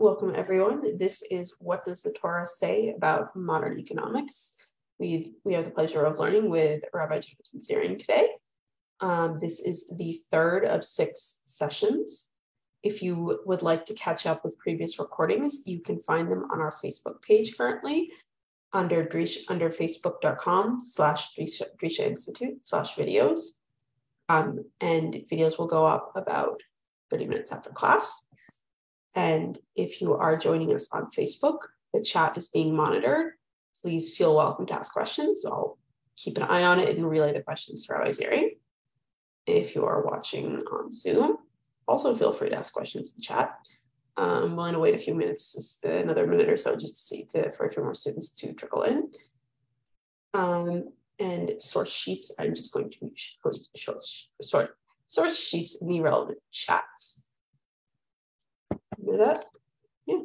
Welcome, everyone. This is What Does the Torah Say About Modern Economics? We have the pleasure of learning with Rabbi Jonathan Ziring today. This is the third of six sessions. If you would like to catch up with previous recordings, you can find them on our Facebook page currently under facebook.com/Drisha Institute/videos. And videos will go up about 30 minutes after class. And if you are joining us on Facebook, the chat is being monitored. Please feel welcome to ask questions. I'll keep an eye on it and relay the questions to Rabbi Ziring. If you are watching on Zoom, also feel free to ask questions in the chat. I'm willing to wait a few minutes, another minute or so, just to see for a few more students to trickle in. And source sheets, I'm just going to post source sheets in the relevant chats. Do that. Yeah.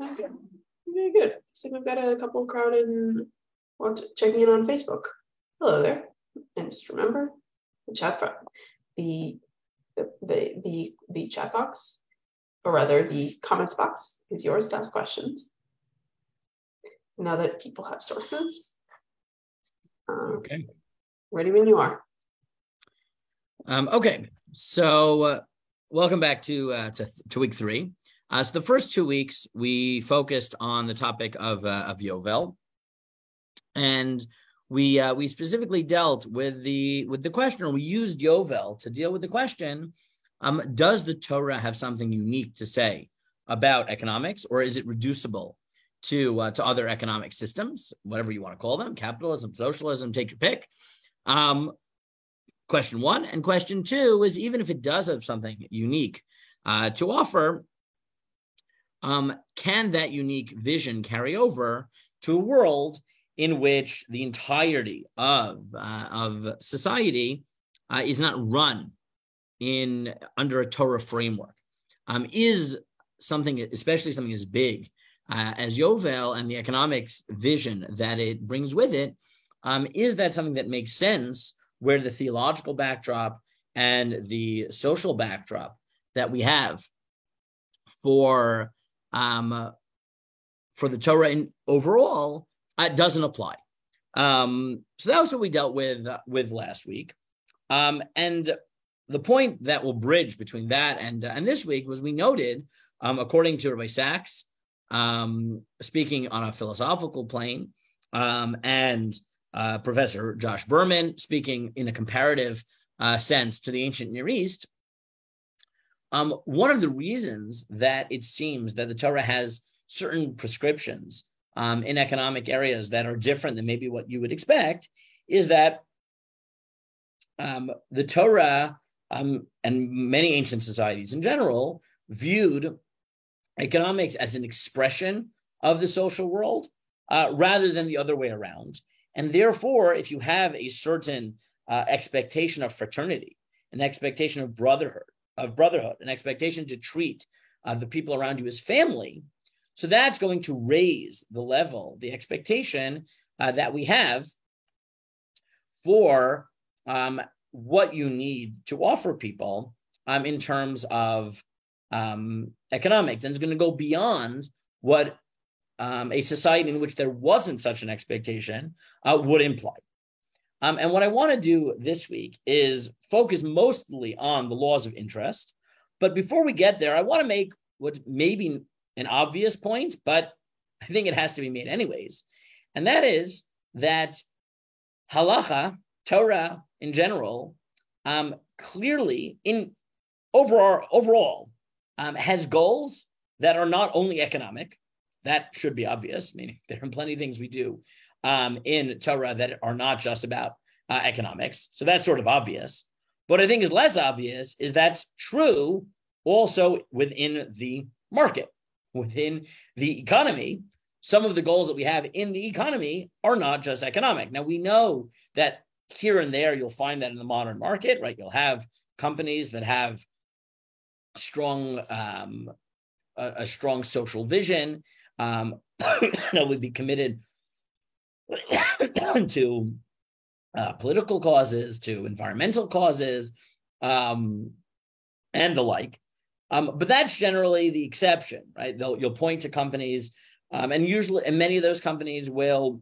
Okay, very good. So we've got a couple crowded checking in on Facebook. Hello there, and just remember the chat the chat box, or rather the comments box, is yours to ask questions. Now that people have sources, okay, ready when you are. Okay, so. Welcome back to week three. So the first 2 weeks, we focused on the topic of Yovel, and we specifically dealt with the question, or we used Yovel to deal with the question, does the Torah have something unique to say about economics, or is it reducible to other economic systems, whatever you want to call them, capitalism, socialism, take your pick. Question one, and question two is, even if it does have something unique to offer, can that unique vision carry over to a world in which the entirety of society is not run under a Torah framework? Is something, especially something as big as Yovel and the economics vision that it brings with it, is that something that makes sense where the theological backdrop and the social backdrop that we have for the Torah in overall doesn't apply? So that was what we dealt with last week. And the point that will bridge between that and this week was, we noted, according to Rabbi Sachs, speaking on a philosophical plane, and Professor Josh Berman speaking in a comparative sense to the ancient Near East, one of the reasons that it seems that the Torah has certain prescriptions in economic areas that are different than maybe what you would expect is that the Torah and many ancient societies in general viewed economics as an expression of the social world rather than the other way around. And therefore, if you have a certain expectation of fraternity, an expectation of brotherhood, an expectation to treat the people around you as family, so that's going to raise the level, the expectation that we have for what you need to offer people in terms of economics. And it's going to go beyond what a society in which there wasn't such an expectation would imply. And what I want to do this week is focus mostly on the laws of interest. But before we get there, I want to make what's maybe an obvious point, but I think it has to be made anyways. And that is that halacha, Torah in general, clearly in overall has goals that are not only economic. That should be obvious, meaning there are plenty of things we do in Torah that are not just about economics. So that's sort of obvious. What I think is less obvious is that's true also within the market, within the economy. Some of the goals that we have in the economy are not just economic. Now, we know that here and there, you'll find that in the modern market, right? You'll have companies that have strong, a strong social vision, that would be committed to political causes, to environmental causes, and the like. But that's generally the exception, right? You'll point to companies, and many of those companies will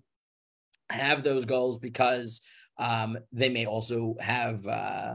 have those goals because they may also have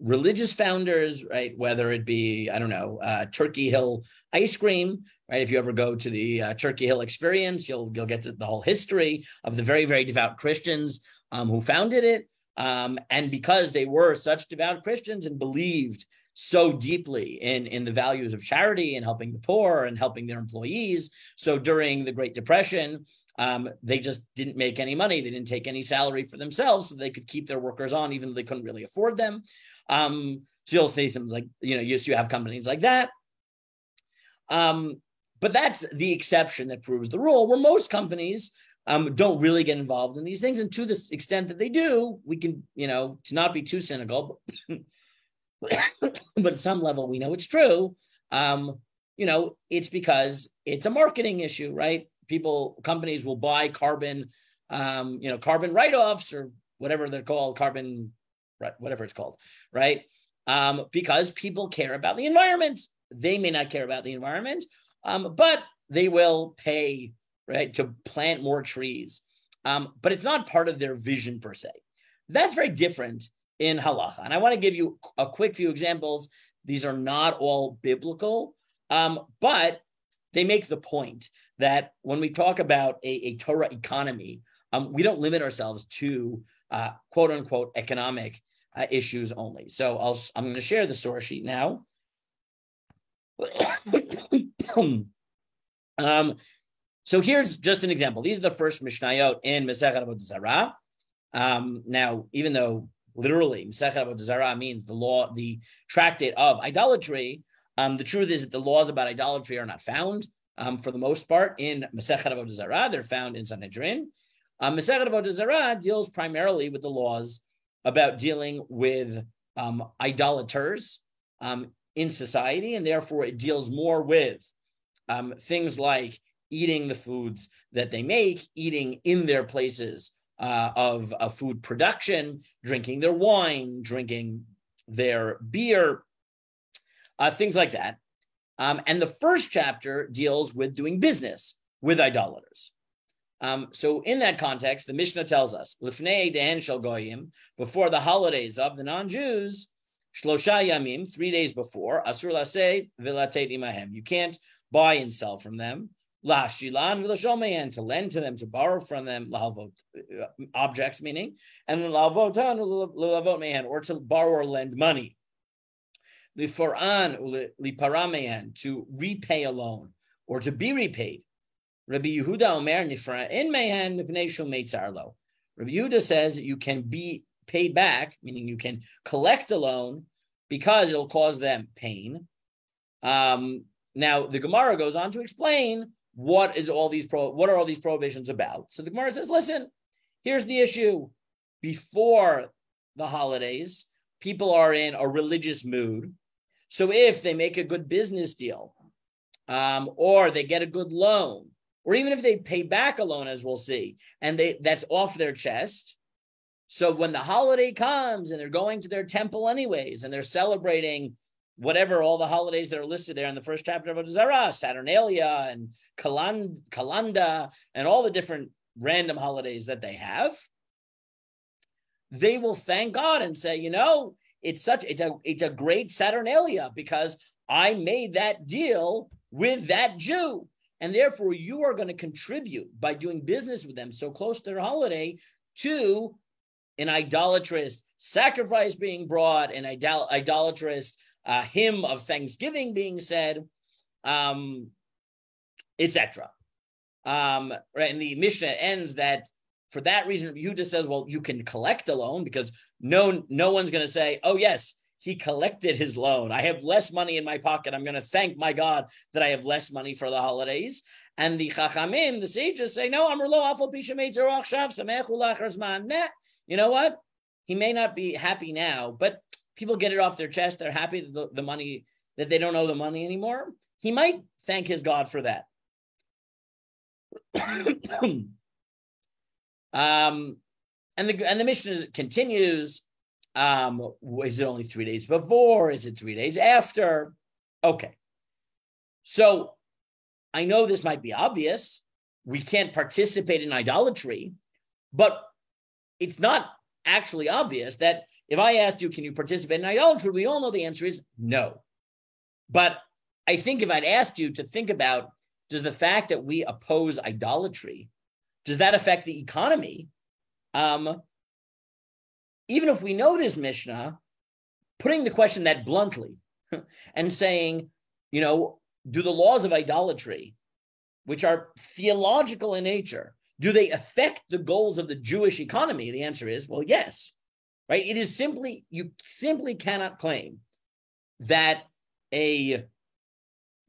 religious founders, right? Whether it be, I don't know, Turkey Hill ice cream, right? If you ever go to the Turkey Hill experience, you'll get to the whole history of the very, very devout Christians who founded it. And because they were such devout Christians and believed so deeply in the values of charity and helping the poor and helping their employees. So during the Great Depression, they just didn't make any money. They didn't take any salary for themselves, so they could keep their workers on, even though they couldn't really afford them. So you'll see things like, you have companies like that. But that's the exception that proves the rule, where most companies don't really get involved in these things. And to the extent that they do, we can, to not be too cynical, but at some level, we know it's true. It's because it's a marketing issue, right? Companies will buy carbon, carbon write-offs or whatever they're called, whatever it's called, right? Because people care about the environment. They may not care about the environment, but they will pay, right, to plant more trees. But it's not part of their vision per se. That's very different in halacha. And I want to give you a quick few examples. These are not all biblical, but they make the point that when we talk about a Torah economy, we don't limit ourselves to quote unquote economic issues only. So I'm going to share the source sheet now. So here's just an example. These are the first Mishnayot in Masechet Avodah Zarah. Now, even though literally Masechet Avodah Zarah means the law, the tractate of idolatry, the truth is that the laws about idolatry are not found, for the most part, in Masechet Avodah Zarah. They're found in Sanhedrin. Masechet Avodah Zarah deals primarily with the laws about dealing with idolaters in society, and therefore it deals more with things like eating the foods that they make, eating in their places of food production, drinking their wine, drinking their beer, things like that. And the first chapter deals with doing business with idolaters. So in that context, the Mishnah tells us, Lifnei Eidehen Shel Goyim, before the holidays of the non-Jews, Shlosha Yamim, 3 days before, Asur Laseh V'Latet Imahem, you can't buy and sell from them, La'ashilan V'Lashomayan, to lend to them, to borrow from them, La'avot, objects meaning, and La'avotan L'Avot Mehan, or to borrow or lend money. Liforan Liparameyan, to repay a loan or to be repaid. Rabbi Yehuda Omer Nifra'in Mehan Mipnei Shul Meitzar Lo. Rabbi Yehuda says you can be paid back, meaning you can collect a loan because it'll cause them pain. Now the Gemara goes on to explain what are all these prohibitions about. So the Gemara says, listen, here's the issue. Before the holidays, people are in a religious mood. So if they make a good business deal, or they get a good loan, or even if they pay back a loan, as we'll see, and that's off their chest. So when the holiday comes and they're going to their temple anyways, and they're celebrating whatever all the holidays that are listed there in the first chapter of Ozara, Saturnalia and Kalanda and all the different random holidays that they have, they will thank God and say, it's a great Saturnalia because I made that deal with that Jew. And therefore you are going to contribute by doing business with them so close to their holiday to an idolatrous sacrifice being brought, an idolatrous hymn of thanksgiving being said, etc. Right. And the Mishnah ends that For that reason, Yehuda says, well, you can collect a loan because no one's going to say, oh, yes, he collected his loan. I have less money in my pocket. I'm going to thank my God that I have less money for the holidays. And the Chachamim, the sages, say, no, you know what? He may not be happy now, but people get it off their chest. They're happy that the money, that they don't owe the money anymore. He might thank his God for that. And the Mishnah continues. Is it only 3 days before? Is it 3 days after? Okay. So I know this might be obvious. We can't participate in idolatry, but it's not actually obvious that if I asked you, can you participate in idolatry? We all know the answer is no. But I think if I'd asked you to think about, does the fact that we oppose idolatry, does that affect the economy? Even if we know this Mishnah, putting the question that bluntly and saying, you know, do the laws of idolatry, which are theological in nature, do they affect the goals of the Jewish economy? The answer is, well, yes, right? It is simply, you simply cannot claim that a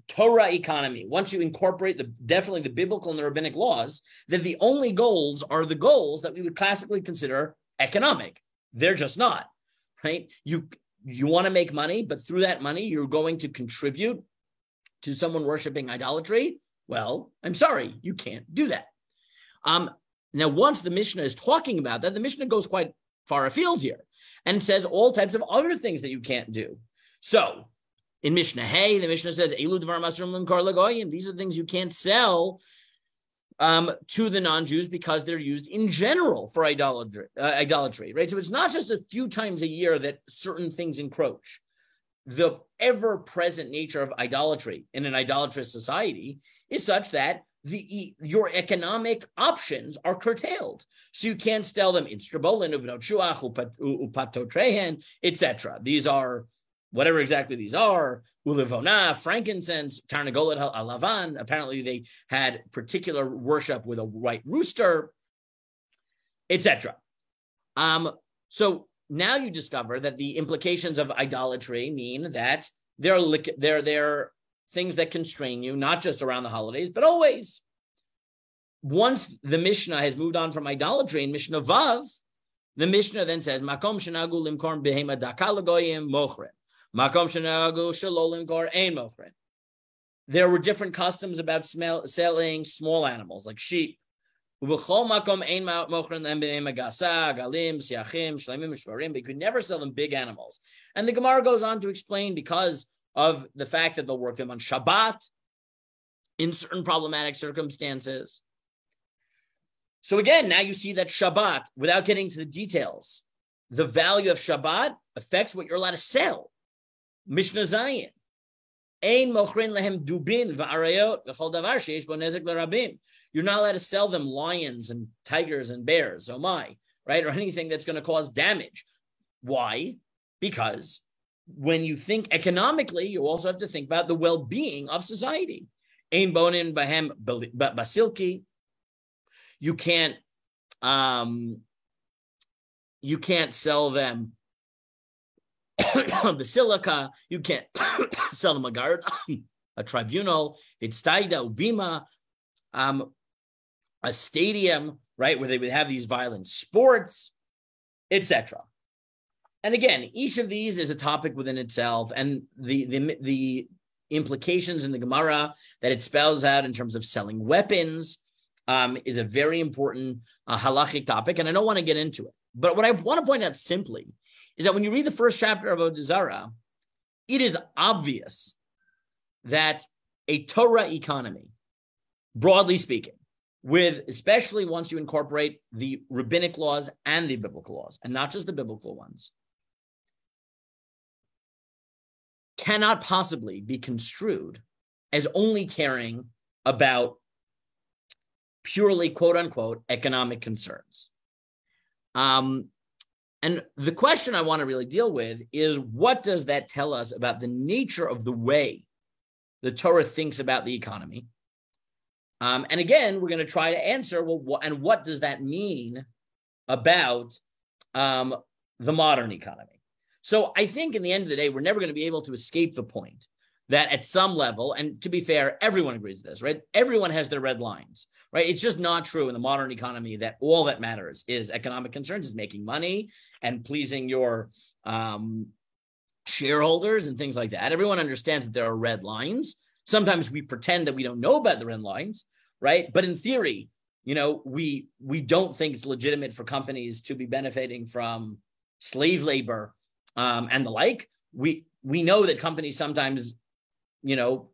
Torah economy, once you incorporate definitely the biblical and the rabbinic laws, that the only goals are the goals that we would classically consider economic. They're just not, right? You want to make money, but through that money, you're going to contribute to someone worshiping idolatry. Well, I'm sorry, you can't do that. Now, once the Mishnah is talking about that, the Mishnah goes quite far afield here and says all types of other things that you can't do. So in Mishnah Hey, the Mishnah says, Elu Dvar Masrum Limkar Lagoyim. These are things you can't sell to the non-Jews because they're used in general for idolatry, right? So it's not just a few times a year that certain things encroach. The ever-present nature of idolatry in an idolatrous society is such that your economic options are curtailed. So you can't sell them in Strabolin, Uvnot Shuach, Upatotrehan, etc. These are whatever exactly these are, ulivona, frankincense, tarnagolet alavan. Apparently they had particular worship with a white rooster, etc. So now you discover that the implications of idolatry mean that they're things that constrain you, not just around the holidays, but always. Once the Mishnah has moved on from idolatry in Mishnah Vav, the Mishnah then says, Makom shenagu limkor behema daka lagoyim mochrim. There were different customs about selling small animals like sheep. You could never sell them big animals. And the Gemara goes on to explain because of the fact that they'll work them on Shabbat in certain problematic circumstances. So again, now you see that Shabbat, without getting to the details, the value of Shabbat affects what you're allowed to sell. Mishnah Zion. You're not allowed to sell them lions and tigers and bears, oh my, right? Or anything that's going to cause damage. Why? Because when you think economically, you also have to think about the well-being of society. You can't sell them basilica, you can't sell them a guard, a tribunal, it's taida ubima, a stadium, right, where they would have these violent sports, etc. And again, each of these is a topic within itself, and the implications in the Gemara that it spells out in terms of selling weapons is a very important halachic topic, and I don't want to get into it. But what I want to point out simply is that when you read the first chapter of Avodah Zarah, it is obvious that a Torah economy, broadly speaking, with especially once you incorporate the rabbinic laws and the biblical laws, and not just the biblical ones, cannot possibly be construed as only caring about purely, quote unquote, economic concerns. And the question I want to really deal with is, what does that tell us about the nature of the way the Torah thinks about the economy? And again, we're going to try to answer, well, what does that mean about the modern economy? So I think in the end of the day, we're never going to be able to escape the point that at some level, and to be fair, everyone agrees with this, right? Everyone has their red lines, right? It's just not true in the modern economy that all that matters is economic concerns, is making money and pleasing your shareholders and things like that. Everyone understands that there are red lines. Sometimes we pretend that we don't know about the red lines, right? But in theory, you know, we don't think it's legitimate for companies to be benefiting from slave labor and the like. We know that companies sometimes, you know,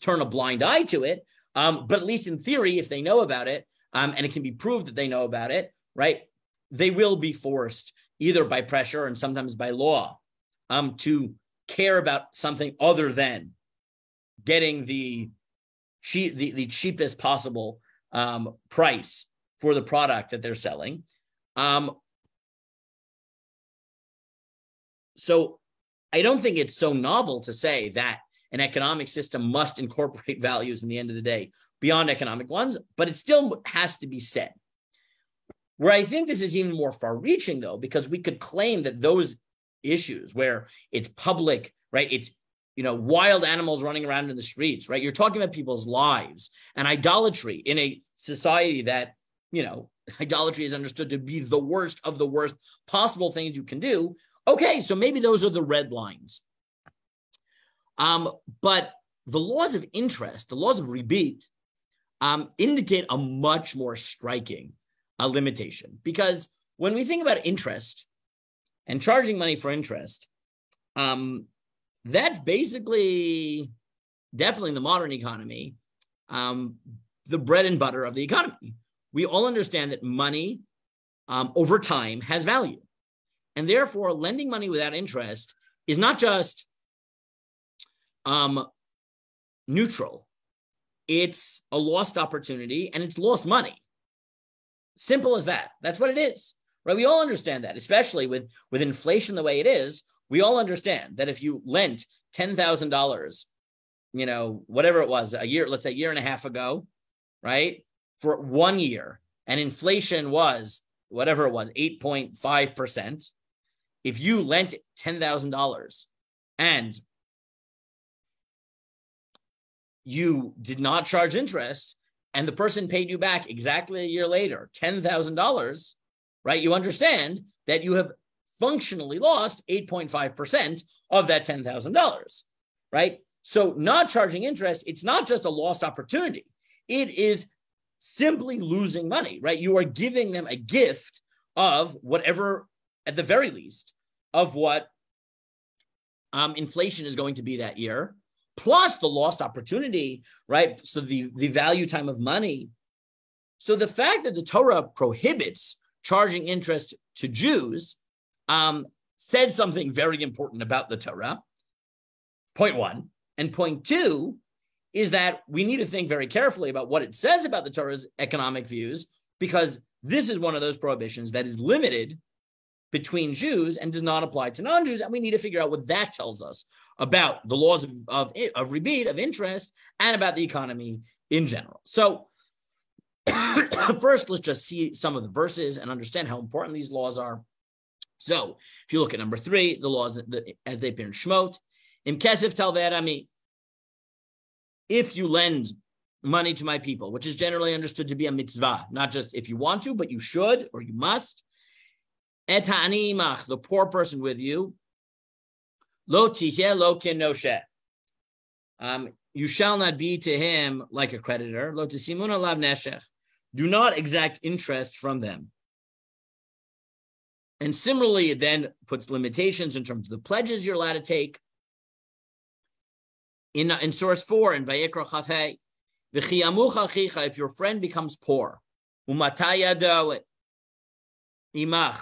turn a blind eye to it. But at least in theory, if they know about it, and it can be proved that they know about it, right, they will be forced either by pressure and sometimes by law to care about something other than getting the cheapest possible price for the product that they're selling. So I don't think it's so novel to say that an economic system must incorporate values in the end of the day beyond economic ones, but it still has to be said. Where I think this is even more far-reaching, though, because we could claim that those issues where it's public, right, it's, you know, wild animals running around in the streets, right, you're talking about people's lives and idolatry in a society that, you know, idolatry is understood to be the worst of the worst possible things you can do. Okay, so maybe those are the red lines. But the laws of interest, the laws of rebate, indicate a much more striking limitation. Because when we think about interest and charging money for interest, that's basically, definitely in the modern economy, the bread and butter of the economy. We all understand that money over time has value. And therefore, lending money without interest is not just neutral. It's a lost opportunity and it's lost money. Simple as that. That's what it is, right? We all understand that, especially with inflation the way it is. We all understand that if you lent $10,000, you know, whatever it was, a year, let's say a year and a half ago, right? For 1 year, and inflation was whatever it was, 8.5%. If you lent $10,000 and you did not charge interest, and the person paid you back exactly a year later, $10,000, right? You understand that you have functionally lost 8.5% of that $10,000, right? So not charging interest, it's not just a lost opportunity. It is simply losing money, right? You are giving them a gift of whatever, at the very least, of what inflation is going to be that year, plus the lost opportunity, right? So the value time of money. So the fact that the Torah prohibits charging interest to Jews says something very important about the Torah, point one. And point two is that we need to think very carefully about what it says about the Torah's economic views, because this is one of those prohibitions that is limited between Jews and does not apply to non-Jews. And we need to figure out what that tells us about the laws of rebate, of interest, and about the economy in general. So first, let's just see some of the verses and understand how important these laws are. So if you look at number 3, the laws as they appear in Shmot, Im Kesef Talvei Ami, if you lend money to my people, which is generally understood to be a mitzvah, not just if you want to, but you should or you must, et ha'ani imach, the poor person with you, Lo tihye lo kenoshe. You shall not be to him like a creditor. Lo tisimun alav neshech. Do not exact interest from them. And similarly, it then puts limitations in terms of the pledges you're allowed to take. In source 4, in Vayikra Chathei, v'chiyamucha chicha, if your friend becomes poor, umatayado imach,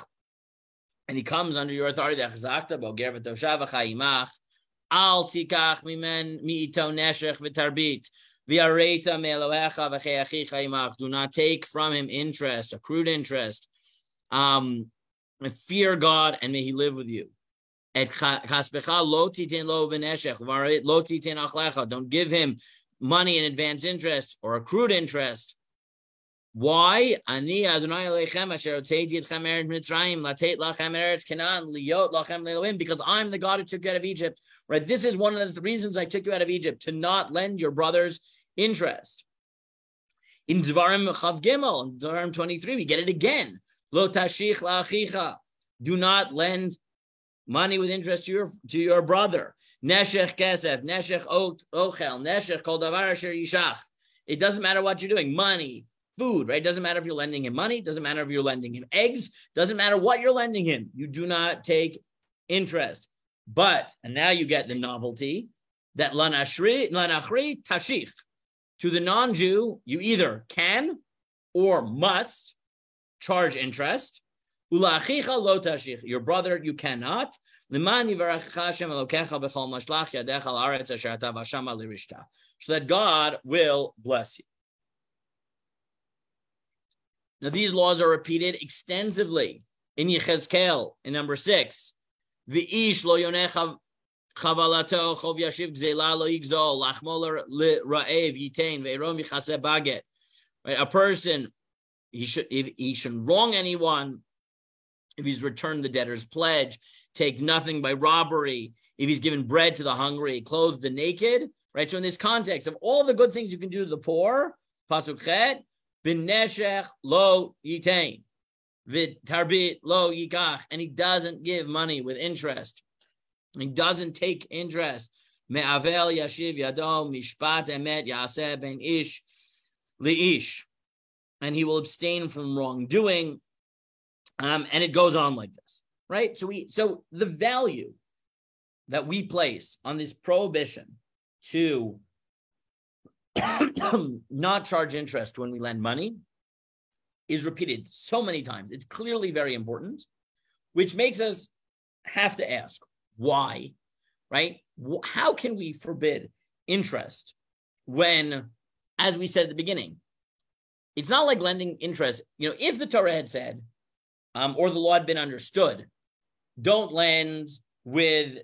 and he comes under your authority, do not take from him interest, accrued interest. Fear God, and may he live with you. Don't give him money in advance interest or accrued interest. Why? Because I'm the God who took you out of Egypt. Right? This is one of the reasons I took you out of Egypt, to not lend your brothers interest. In Dvarim Chav Gimel, in Dvarim 23, we get it again. Lo tashich la'achicha. Do not lend money with interest to your brother. Neshech kesef, neshech ochel, neshech kol davar asher yishach. It doesn't matter what you're doing. Money, food, right? It doesn't matter if you're lending him money. It doesn't matter if you're lending him eggs. It doesn't matter what you're lending him. You do not take interest. But, and now you get the novelty, that lanachri tashich. To the non-Jew, you either can or must charge interest. Ulachicha lo tashich. Your brother, you cannot. So that God will bless you. Now these laws are repeated extensively in Yechezkel, in number 6. V'ish lo yonecha chavalato chov yashiv gzeila lo yigzol lachmol l'ra'ev yitain ve'rom yichaseh baget. A person, he shouldn't wrong anyone. If he's returned the debtor's pledge, take nothing by robbery. If he's given bread to the hungry, clothe the naked, right? So in this context of all the good things you can do to the poor, pasuk chet, b'neshech lo yitain, v'tarbit lo yikach, and he doesn't give money with interest. He doesn't take interest. Me'avel yashiv yado mishpat emet yaseh ben ish li'ish, and he will abstain from wrongdoing. And it goes on like this, right? So the value that we place on this prohibition to not charge interest when we lend money is repeated so many times. It's clearly very important, which makes us have to ask why, right? How can we forbid interest when, as we said at the beginning, it's not like lending interest. You know, if the Torah had said, or the law had been understood, don't lend with,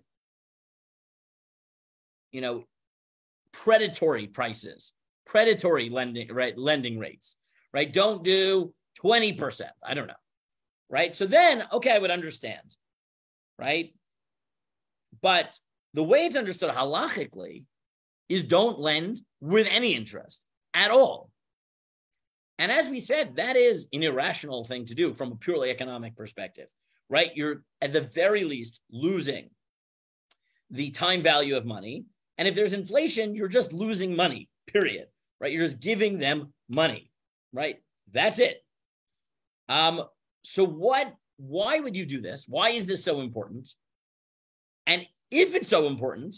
you know, predatory prices, predatory lending, right? Lending rates, right? Don't do 20%. I don't know, right? So then, okay, I would understand, right? But the way it's understood halachically is don't lend with any interest at all. And as we said, that is an irrational thing to do from a purely economic perspective, right? You're at the very least losing the time value of money. And if there's inflation, you're just losing money, period, right? You're just giving them money, right? That's it. So why would you do this? Why is this so important? And if it's so important,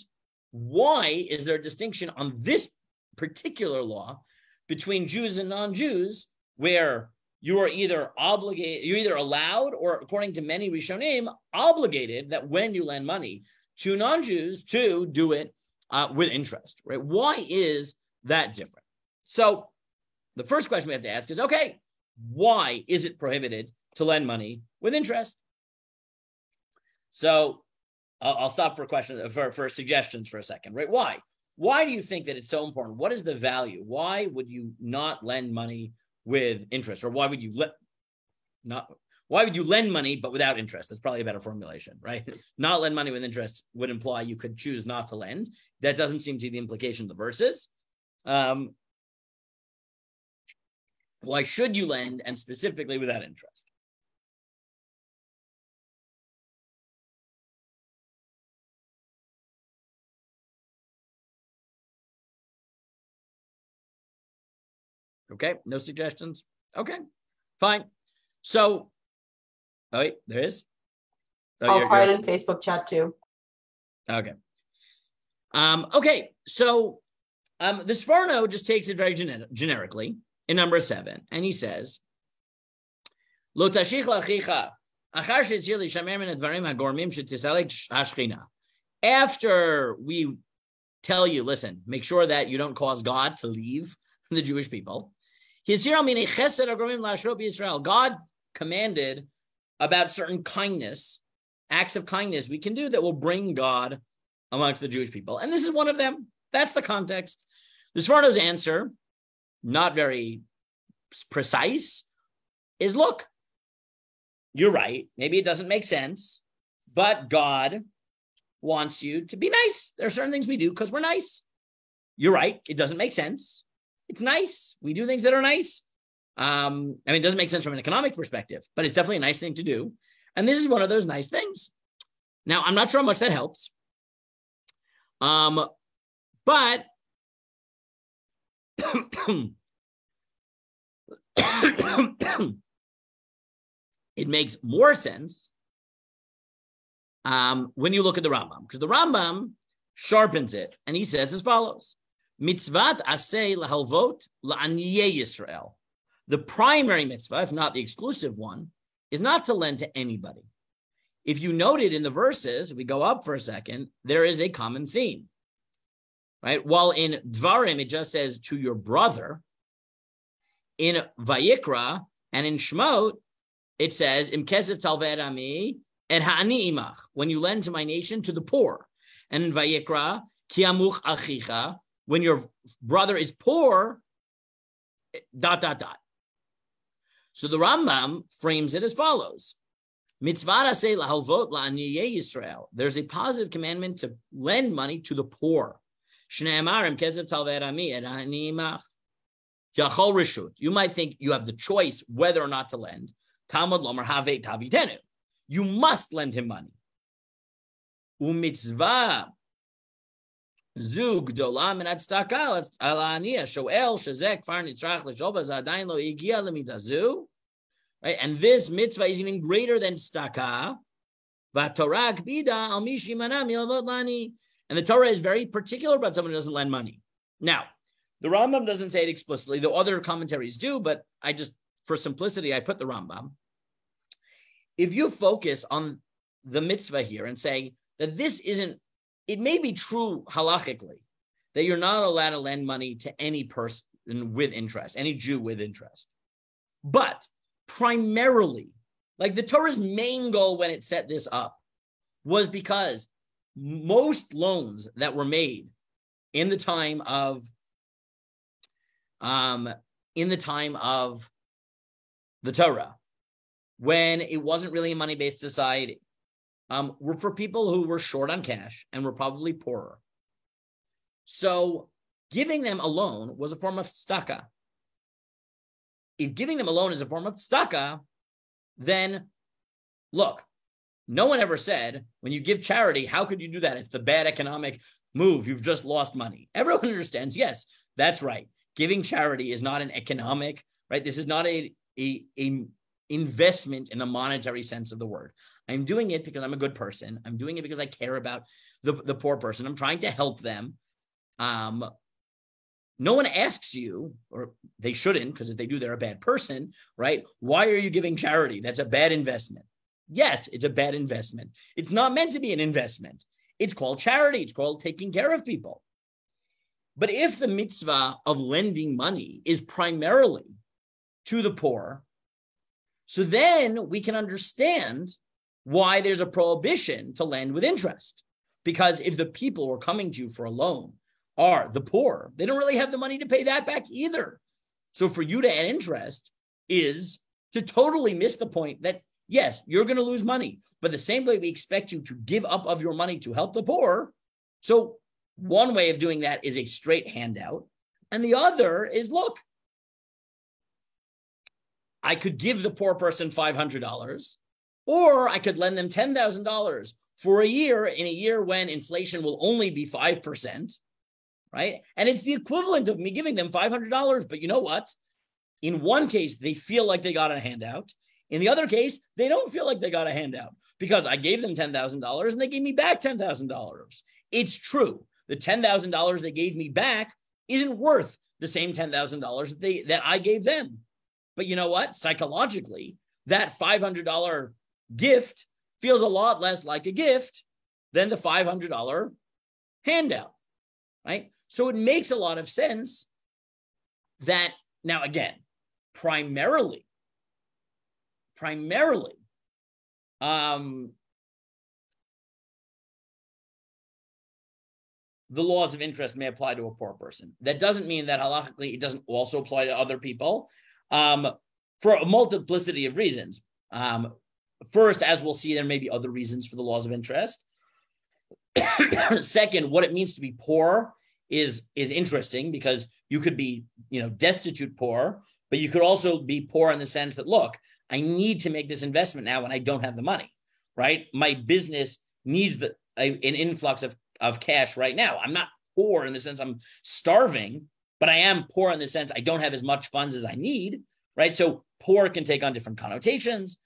why is there a distinction on this particular law between Jews and non-Jews, where you are either obligated, you're either allowed, or according to many Rishonim, obligated that when you lend money to non-Jews to do it with interest, right? Why is that different? So the first question we have to ask is, okay, why is it prohibited to lend money with interest? So I'll stop for questions, for suggestions for a second, right? Why? Why do you think that it's so important? What is the value? Why would you not lend money with interest? Or why would you lend money but without interest? That's probably a better formulation, right? Not lend money with interest would imply you could choose not to lend. That doesn't seem to be the implication of the verses. Why should you lend, and specifically without interest? Okay, no suggestions. Okay, fine. So, oh wait, there is. Oh, I'll put it in Facebook chat too. Okay. Okay, so the Sforno just takes it very generically in number 7, and he says, "Lo tashich l'achicha, achar shetzir lishamer min advarim hagormim shetisalek hashchina." After we tell you, listen, make sure that you don't cause God to leave the Jewish people. God commanded about certain kindness, acts of kindness we can do that will bring God amongst the Jewish people. And this is one of them. That's the context. The Sforno's answer, not very precise, is look, you're right. Maybe it doesn't make sense, but God wants you to be nice. There are certain things we do because we're nice. You're right. It doesn't make sense. It's nice. We do things that are nice. I mean, it doesn't make sense from an economic perspective, but it's definitely a nice thing to do. And this is one of those nice things. Now, I'm not sure how much that helps. But it makes more sense when you look at the Rambam, because the Rambam sharpens it, and he says as follows: Mitzvat aseh lahalvot la'aniyei Yisrael. The primary mitzvah, if not the exclusive one, is not to lend to anybody. If you noted in the verses, we go up for a second, there is a common theme, right? While in Dvarim, it just says to your brother, in Vayikra and in Shmot, it says, Im kesef talved ami et ha'ani imach, when you lend to my nation, to the poor. And in Vayikra, ki amuch achicha, when your brother is poor, ... So the Rambam frames it as follows. Mitzvah aseh lahalvot la'aniyei Yisrael. There's a positive commandment to lend money to the poor. Shne'emarim kesef talved ami et ha'ani imach. Yachol reshut. You might think you have the choice whether or not to lend. Talmud lomer havei tavitenu. You must lend him money. Umitzvah zug dolam and atztakal alania shoel shezek far nitzrach leshobaz adayin lo igia lemidazu. Right, and this mitzvah is even greater than tzedakah. V'torah bida al mishi manam milavot lani. And the Torah is very particular about someone who doesn't lend money. Now, the Rambam doesn't say it explicitly, though other commentaries do, but I just, for simplicity, I put the Rambam. If you focus on the mitzvah here and say that this isn't, it may be true halachically that you're not allowed to lend money to any person with interest, any Jew with interest. But primarily, like the Torah's main goal when it set this up was because most loans that were made in the time of the Torah, when it wasn't really a money-based society, were for people who were short on cash and were probably poorer. So giving them a loan was a form of tzedakah. If giving them a loan is a form of tzedakah, then look, no one ever said, when you give charity, how could you do that? It's the bad economic move. You've just lost money. Everyone understands, yes, that's right. Giving charity is not an economic, right? This is not an investment in the monetary sense of the word. I'm doing it because I'm a good person. I'm doing it because I care about the poor person. I'm trying to help them. No one asks you, or they shouldn't, because if they do, they're a bad person, right? Why are you giving charity? That's a bad investment. Yes, it's a bad investment. It's not meant to be an investment. It's called charity. It's called taking care of people. But if the mitzvah of lending money is primarily to the poor, so then we can understand why there's a prohibition to lend with interest. Because if the people who are coming to you for a loan are the poor, they don't really have the money to pay that back either. So for you to add interest is to totally miss the point that, yes, you're going to lose money, but the same way we expect you to give up of your money to help the poor. So one way of doing that is a straight handout. And the other is, look, I could give the poor person $500, or I could lend them $10,000 for a year, in a year when inflation will only be 5%, right? And it's the equivalent of me giving them $500, but you know what? In one case, they feel like they got a handout. In the other case, they don't feel like they got a handout because I gave them $10,000 and they gave me back $10,000. It's true. The $10,000 they gave me back isn't worth the same $10,000 that I gave them. But you know what? Psychologically, that $500 gift feels a lot less like a gift than the $500 handout, right? So it makes a lot of sense that, now again, primarily, the laws of interest may apply to a poor person. That doesn't mean that halachically it doesn't also apply to other people for a multiplicity of reasons. First, as we'll see, there may be other reasons for the laws of interest. Second, what it means to be poor is interesting because you could be, destitute poor, but you could also be poor in the sense that, look, I need to make this investment now and I don't have the money, right? My business needs an influx of cash right now. I'm not poor in the sense I'm starving, but I am poor in the sense I don't have as much funds as I need, right? So poor can take on different connotations.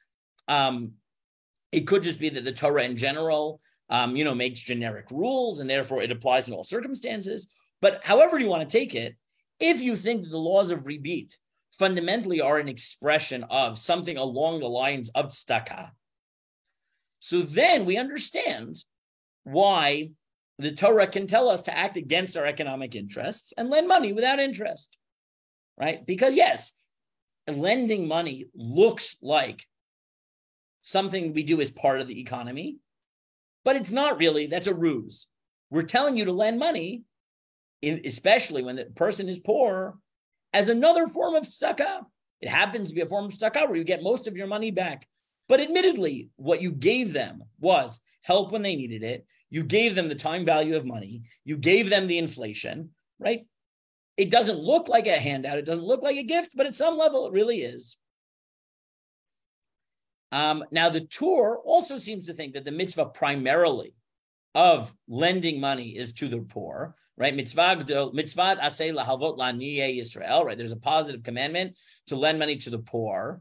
It could just be that the Torah in general, makes generic rules and therefore it applies in all circumstances. But however you want to take it, if you think that the laws of rebate fundamentally are an expression of something along the lines of tzedakah, so then we understand why the Torah can tell us to act against our economic interests and lend money without interest, right? Because yes, lending money looks like something we do as part of the economy, but it's not really. That's a ruse. We're telling you to lend money, especially when the person is poor, as another form of tzedakah. It happens to be a form of tzedakah where you get most of your money back. But admittedly, what you gave them was help when they needed it. You gave them the time value of money. You gave them the inflation, right? It doesn't look like a handout. It doesn't look like a gift, but at some level, it really is. Now, the Torah also seems to think that the mitzvah primarily of lending money is to the poor, right? Mitzvah aseh lahavot la'niei Yisrael, right? There's a positive commandment to lend money to the poor.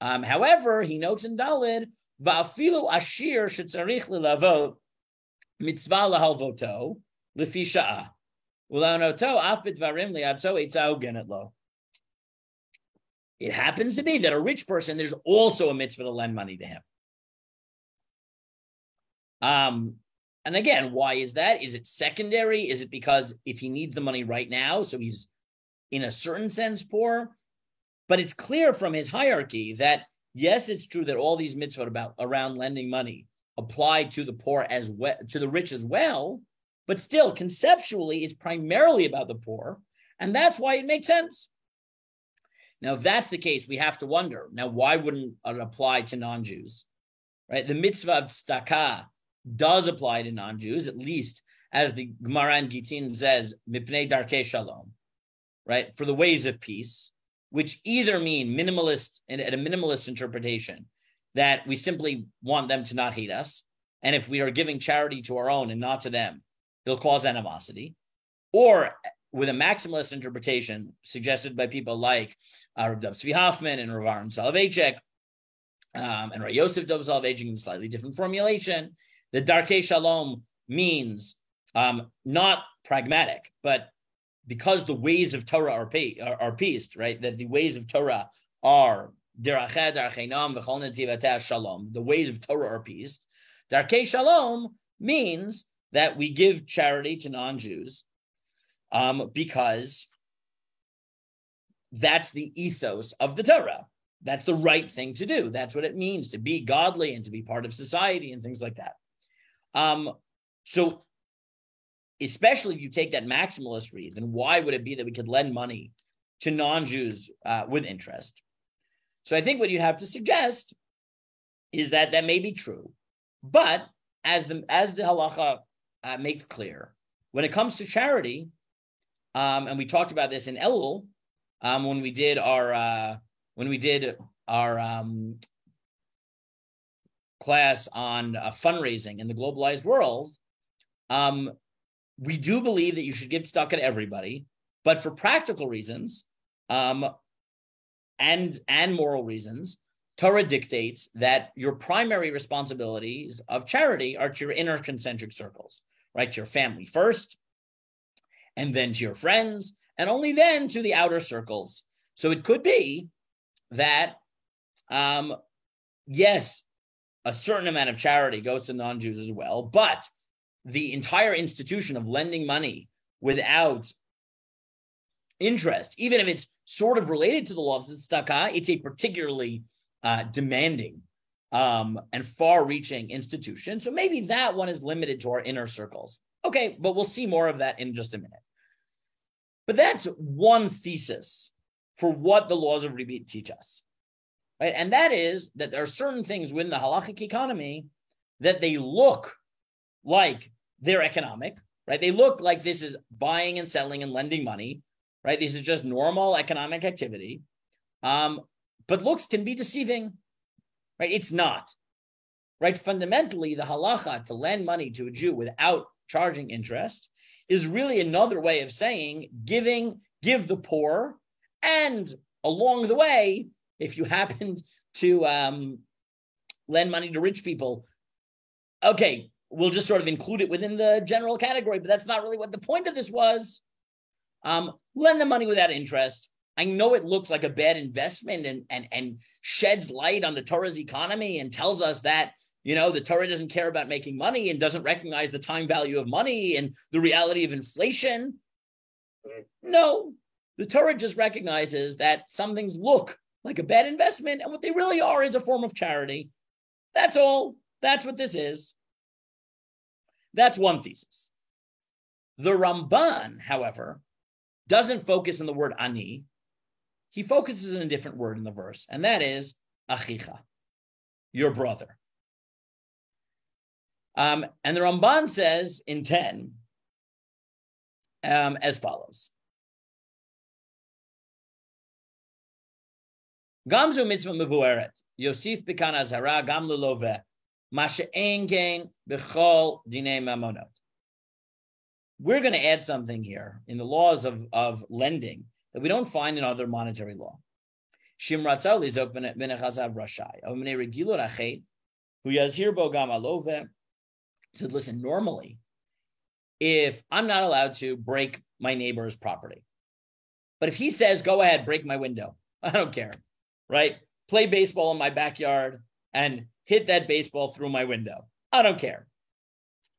However, he notes in Dalid, Va'afilu ashir shetzarich lilavot mitzvah lahalvoto lefi sha'ah ulanoto af b'dvarim li'abso eitzah ugenet lo. It happens to be that a rich person, there's also a mitzvah to lend money to him. And again, why is that? Is it secondary? Is it because if he needs the money right now, so he's in a certain sense poor? But it's clear from his hierarchy that yes, it's true that all these mitzvot around lending money apply to the poor as well, to the rich as well, but still conceptually it's primarily about the poor, and that's why it makes sense. Now, if that's the case, we have to wonder, now, why wouldn't it apply to non-Jews, right? The mitzvah of tzedakah does apply to non-Jews, at least as the Gemara in Gittin says, mipnei darkei shalom, right? For the ways of peace, which either mean minimalist, and at a minimalist interpretation, that we simply want them to not hate us, and if we are giving charity to our own and not to them, they'll cause animosity, or with a maximalist interpretation suggested by people like Rav Dov Svi Hoffman and Rav Aharon Soloveichik, and Rav Yosef Dov Soloveitchik in a slightly different formulation. The Darkei Shalom means not pragmatic, but because the ways of Torah are peace, right? That the ways of Torah are deracheh darcheinam v'chol netivateh shalom. The ways of Torah are peace. Darkei Shalom means that we give charity to non-Jews, because that's the ethos of the Torah. That's the right thing to do. That's what it means to be godly and to be part of society and things like that. So especially if you take that maximalist read, then why would it be that we could lend money to non-Jews with interest? So I think what you'd have to suggest is that that may be true. But as the halacha makes clear, when it comes to charity, and we talked about this in Elul, when we did our class on fundraising in the globalized world, we do believe that you should give tzedakah to everybody, but for practical reasons, and moral reasons, Torah dictates that your primary responsibilities of charity are to your inner concentric circles, right? To your family first, and then to your friends, and only then to the outer circles. So it could be that, yes, a certain amount of charity goes to non-Jews as well, but the entire institution of lending money without interest, even if it's sort of related to the laws of tzedakah, it's a particularly demanding and far-reaching institution. So maybe that one is limited to our inner circles. Okay, but we'll see more of that in just a minute. But that's one thesis for what the laws of Rebbe teach us, right? And that is that there are certain things within the halachic economy that they look like they're economic, right? They look like this is buying and selling and lending money, right? This is just normal economic activity. But looks can be deceiving, right? It's not, right? Fundamentally, the halacha to lend money to a Jew without charging interest is really another way of saying give the poor, and along the way, if you happened to lend money to rich people, okay, we'll just sort of include it within the general category, but that's not really what the point of this was. Lend the money without interest. I know it looks like a bad investment and sheds light on the Torah's economy and tells us that, you know, the Torah doesn't care about making money and doesn't recognize the time value of money and the reality of inflation. No, the Torah just recognizes that some things look like a bad investment, and what they really are is a form of charity. That's all. That's what this is. That's one thesis. The Ramban, however, doesn't focus on the word ani. He focuses on a different word in the verse, and that is achicha, your brother. And the Ramban says in 10 as follows. Gamzu mitzvah mevueret, Yosef bikan azara gam lelove, mashe engen bechol dinei mamonot. We're going to add something here in the laws of lending that we don't find in other monetary law. Shimratzal lizok benechazav rashai, omne regilo rachet, hu yazhirbo gam alove. Said, listen, normally, if I'm not allowed to break my neighbor's property, but if he says, go ahead, break my window, I don't care, right? Play baseball in my backyard and hit that baseball through my window, I don't care.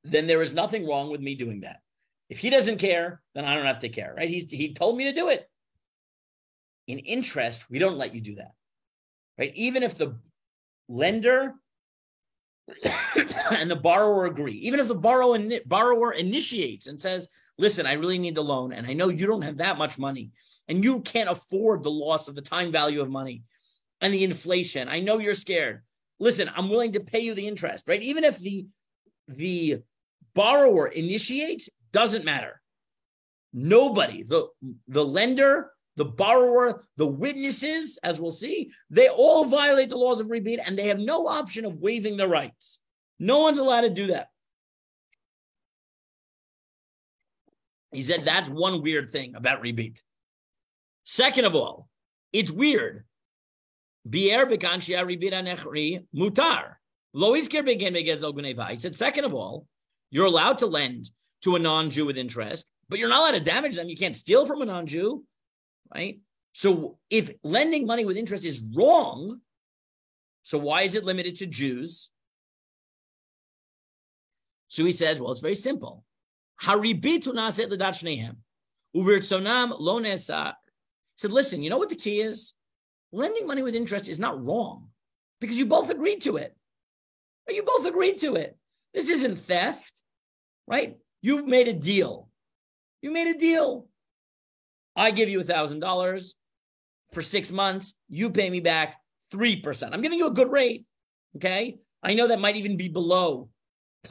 Then there is nothing wrong with me doing that. If he doesn't care, then I don't have to care, right? He told me to do it. In interest, we don't let you do that, right? Even if the lender and the borrower agree, even if the borrower initiates and says, listen, I really need the loan, and I know you don't have that much money, and you can't afford the loss of the time value of money and the inflation. I know you're scared. Listen, I'm willing to pay you the interest, right? Even if the borrower initiates, doesn't matter. Nobody, the lender, the borrower, the witnesses, as we'll see, they all violate the laws of rebate, and they have no option of waiving their rights. No one's allowed to do that. He said that's one weird thing about rebate. Second of all, it's weird. He said, second of all, you're allowed to lend to a non-Jew with interest, but you're not allowed to damage them. You can't steal from a non-Jew. Right? So if lending money with interest is wrong, so why is it limited to Jews? So he says, well, it's very simple. He said, listen, you know what the key is? Lending money with interest is not wrong because you both agreed to it. You both agreed to it. This isn't theft, right? You made a deal. You made a deal. I give you $1,000 for 6 months. You pay me back 3%. I'm giving you a good rate, okay? I know that might even be below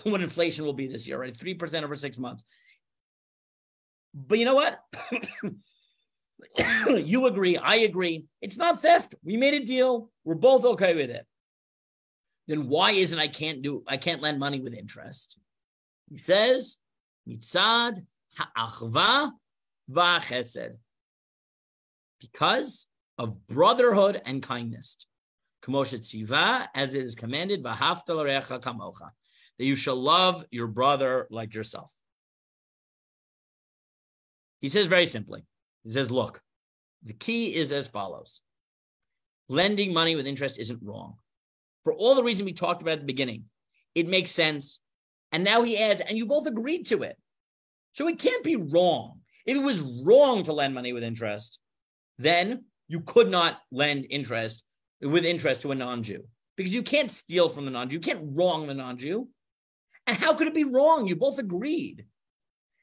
what inflation will be this year, right? 3% over 6 months. But you know what? You agree. I agree. It's not theft. We made a deal. We're both okay with it. Then why isn't I can't lend money with interest? He says, mitzad ha'achva v'chesed, because of brotherhood and kindness, as it is commanded, that you shall love your brother like yourself. He says very simply, he says, look, the key is as follows. Lending money with interest isn't wrong. For all the reason we talked about at the beginning, it makes sense. And now he adds, and you both agreed to it. So it can't be wrong. If it was wrong to lend money with interest, then you could not lend interest with interest to a non-Jew. because you can't steal from the non-Jew. You can't wrong the non-Jew. And how could it be wrong? You both agreed.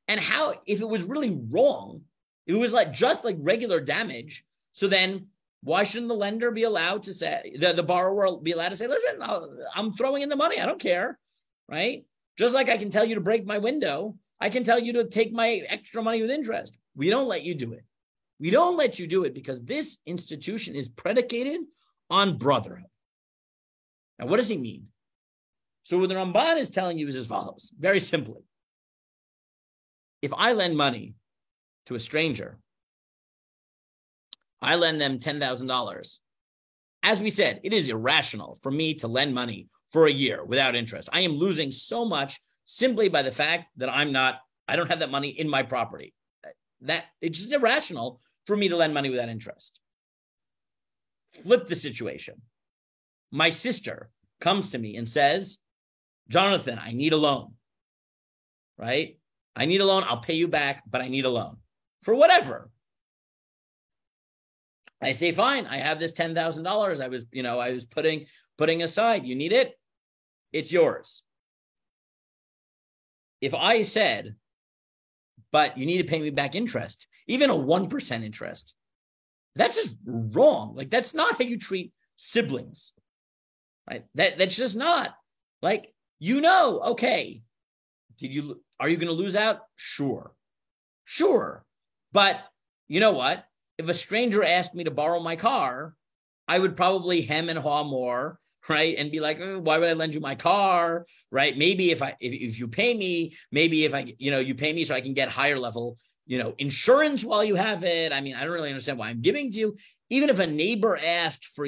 And how, if it was really wrong, it was like just like regular damage, so then why shouldn't the lender be allowed to say, the borrower be allowed to say, listen, I'm throwing in the money. I don't care, right? Just like I can tell you to break my window, I can tell you to take my extra money with interest. We don't let you do it. We don't let you do it because this institution is predicated on brotherhood. Now, what does he mean? So what the Ramban is telling you is as follows, very simply. If I lend money to a stranger, I lend them $10,000. As we said, it is irrational for me to lend money for a year without interest. I am losing so much simply by the fact that I don't have that money in my property. That it's just irrational for me to lend money without interest. Flip the situation. My sister comes to me and says, Jonathan, I need a loan, right? I need a loan. I'll pay you back, but I need a loan for whatever. I say, fine. I have this $10,000. I was putting aside. You need it. It's yours. If I said, but you need to pay me back interest, even a 1% interest, that's just wrong. Like, that's not how you treat siblings, right? That's just not like, okay. Are you going to lose out? Sure. But you know what? If a stranger asked me to borrow my car, I would probably hem and haw more, right? And be like, why would I lend you my car, right? Maybe if you pay me, you pay me so I can get higher level, insurance while you have it. I mean, I don't really understand why I'm giving to you. Even if a neighbor asked for,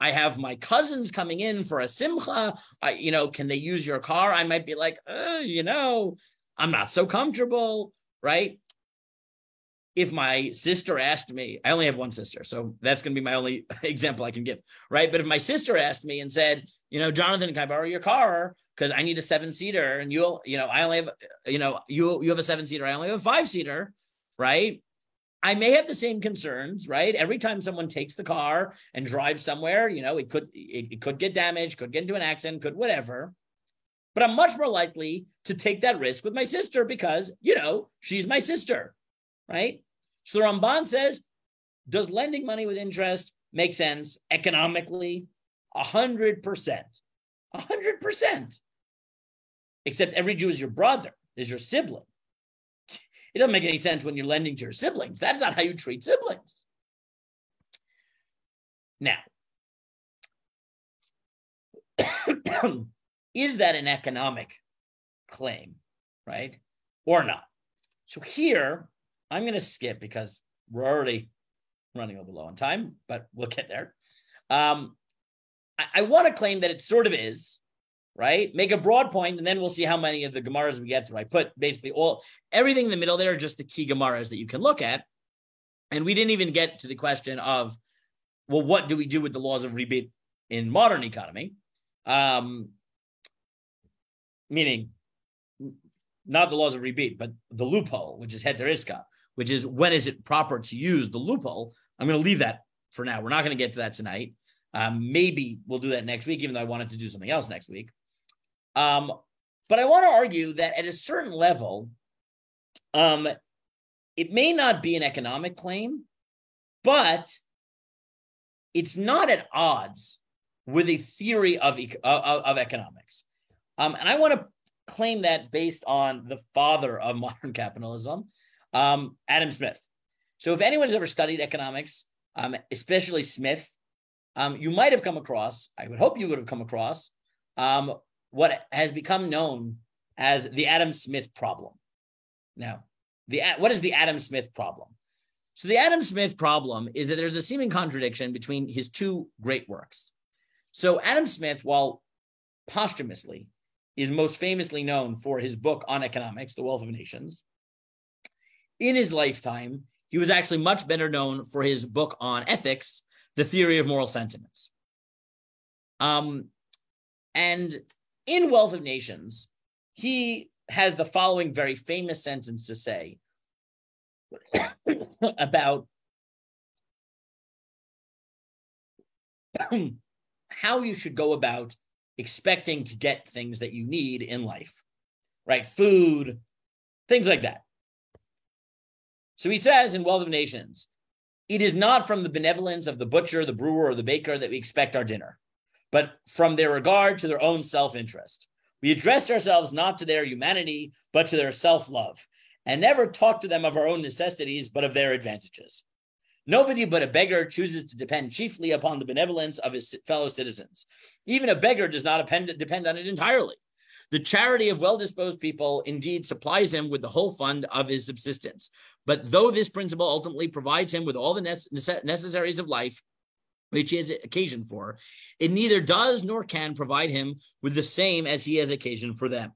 I have my cousins coming in for a simcha, can they use your car? I might be like, I'm not so comfortable, right? If my sister asked me, I only have one sister, so that's going to be my only example I can give, right? But if my sister asked me and said, Jonathan, can I borrow your car? Because I need a 7-seater and I only have, you have a 7-seater. I only have a 5-seater, right? I may have the same concerns, right? Every time someone takes the car and drives somewhere, it could get damaged, could get into an accident, could whatever. But I'm much more likely to take that risk with my sister because, she's my sister, right? So the Ramban says, does lending money with interest make sense economically? 100%. 100%. Except every Jew is your brother, is your sibling. It doesn't make any sense when you're lending to your siblings. That's not how you treat siblings. Now, is that an economic claim, right? Or not? So here, I'm going to skip because we're already running a little low on time, but we'll get there. I want to claim that it sort of is, right? Make a broad point, and then we'll see how many of the Gemaras we get through. I put basically everything in the middle there, just the key Gemaras that you can look at. And we didn't even get to the question of, well, what do we do with the laws of rebate in modern economy? Meaning, not the laws of rebate, but the loophole, which is Heter Iska, which is when is it proper to use the loophole? I'm going to leave that for now. We're not going to get to that tonight. Maybe we'll do that next week, even though I wanted to do something else next week. But I want to argue that at a certain level, it may not be an economic claim, but it's not at odds with a theory of economics. And I want to claim that based on the father of modern capitalism, Adam Smith. So if anyone's ever studied economics, especially Smith, you might have come across, I would hope you would have come across, what has become known as the Adam Smith problem. Now, what is the Adam Smith problem? So the Adam Smith problem is that there's a seeming contradiction between his two great works. So Adam Smith, while posthumously, is most famously known for his book on economics, The Wealth of Nations. In his lifetime, he was actually much better known for his book on ethics, The Theory of Moral Sentiments. And in Wealth of Nations, he has the following very famous sentence to say about how you should go about expecting to get things that you need in life, right? Food, things like that. So he says in Wealth of Nations, it is not from the benevolence of the butcher, the brewer, or the baker that we expect our dinner, but from their regard to their own self-interest. We addressed ourselves not to their humanity, but to their self-love, and never talked to them of our own necessities, but of their advantages. Nobody but a beggar chooses to depend chiefly upon the benevolence of his fellow citizens. Even a beggar does not depend on it entirely. The charity of well-disposed people indeed supplies him with the whole fund of his subsistence. But though this principle ultimately provides him with all the necessaries of life, which he has occasion for, it neither does nor can provide him with the same as he has occasion for them.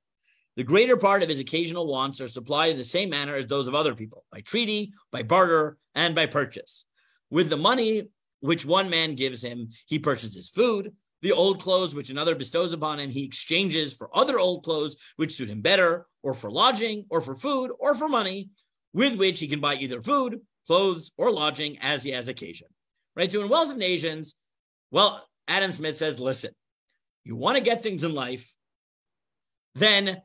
The greater part of his occasional wants are supplied in the same manner as those of other people, by treaty, by barter, and by purchase. With the money which one man gives him, he purchases food. The old clothes which another bestows upon him, he exchanges for other old clothes which suit him better, or for lodging, or for food, or for money, with which he can buy either food, clothes, or lodging as he has occasion. Right? So in Wealth of Nations, well, Adam Smith says, listen, you want to get things in life, then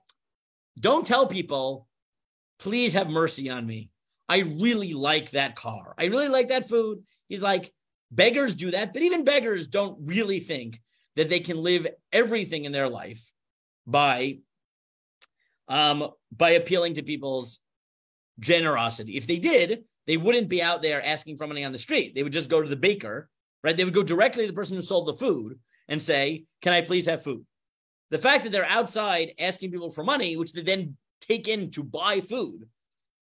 don't tell people, please have mercy on me. I really like that car. I really like that food. He's like, beggars do that, but even beggars don't really think that they can live everything in their life by appealing to people's generosity. If they did, they wouldn't be out there asking for money on the street. They would just go to the baker, right? They would go directly to the person who sold the food and say, can I please have food? The fact that they're outside asking people for money, which they then take in to buy food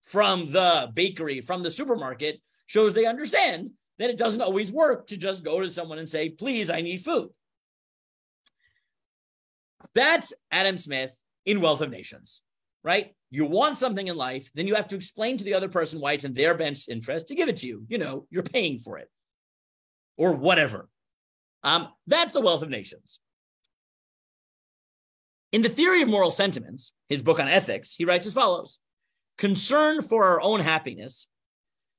from the bakery, from the supermarket, shows they understand that it doesn't always work to just go to someone and say, please, I need food. That's Adam Smith in Wealth of Nations, right? You want something in life, then you have to explain to the other person why it's in their best interest to give it to you. You know, you're paying for it or whatever. That's the Wealth of Nations. In The Theory of Moral Sentiments, his book on ethics, he writes as follows. Concern for our own happiness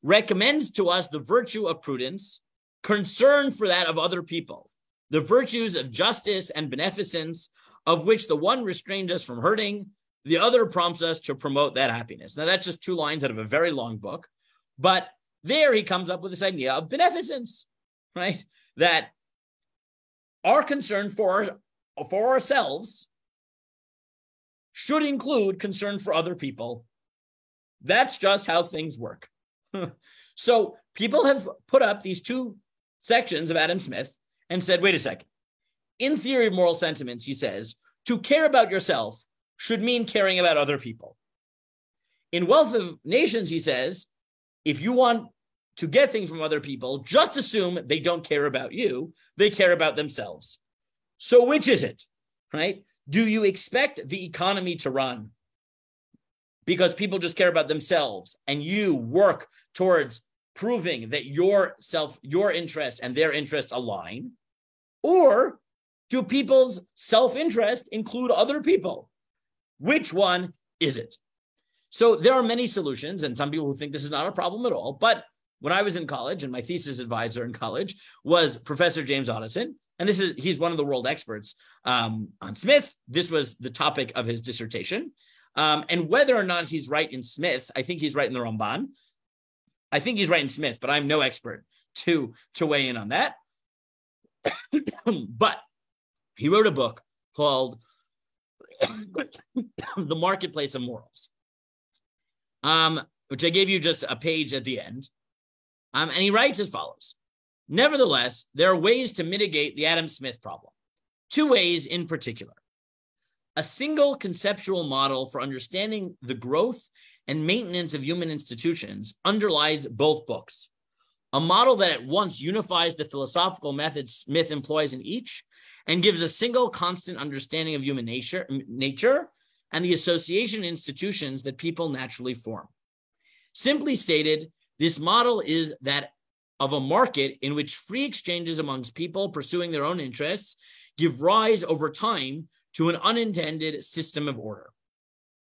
recommends to us the virtue of prudence, concern for that of other people, the virtues of justice and beneficence, of which the one restrains us from hurting, the other prompts us to promote that happiness. Now, that's just two lines out of a very long book, but there he comes up with this idea of beneficence, right? That our concern for ourselves should include concern for other people. That's just how things work. So people have put up these two sections of Adam Smith and said, wait a second. In Theory of Moral Sentiments, he says, to care about yourself should mean caring about other people. In Wealth of Nations, he says, if you want to get things from other people, just assume they don't care about you. They care about themselves. So which is it, right? Do you expect the economy to run because people just care about themselves and you work towards proving that your interest and their interests align? Or do people's self-interest include other people? Which one is it? So there are many solutions, and some people who think this is not a problem at all. But when I was in college, and my thesis advisor in college was Professor James Otteson, and he's one of the world experts on Smith. This was the topic of his dissertation. And whether or not he's right in Smith, I think he's right in the Ramban. I think he's right in Smith, but I'm no expert to weigh in on that. But he wrote a book called The Marketplace of Morals, which I gave you just a page at the end. And he writes as follows. Nevertheless, there are ways to mitigate the Adam Smith problem. Two ways in particular. A single conceptual model for understanding the growth and maintenance of human institutions underlies both books. A model that at once unifies the philosophical methods Smith employs in each and gives a single constant understanding of human nature and the association institutions that people naturally form. Simply stated, this model is that of a market in which free exchanges amongst people pursuing their own interests give rise over time to an unintended system of order.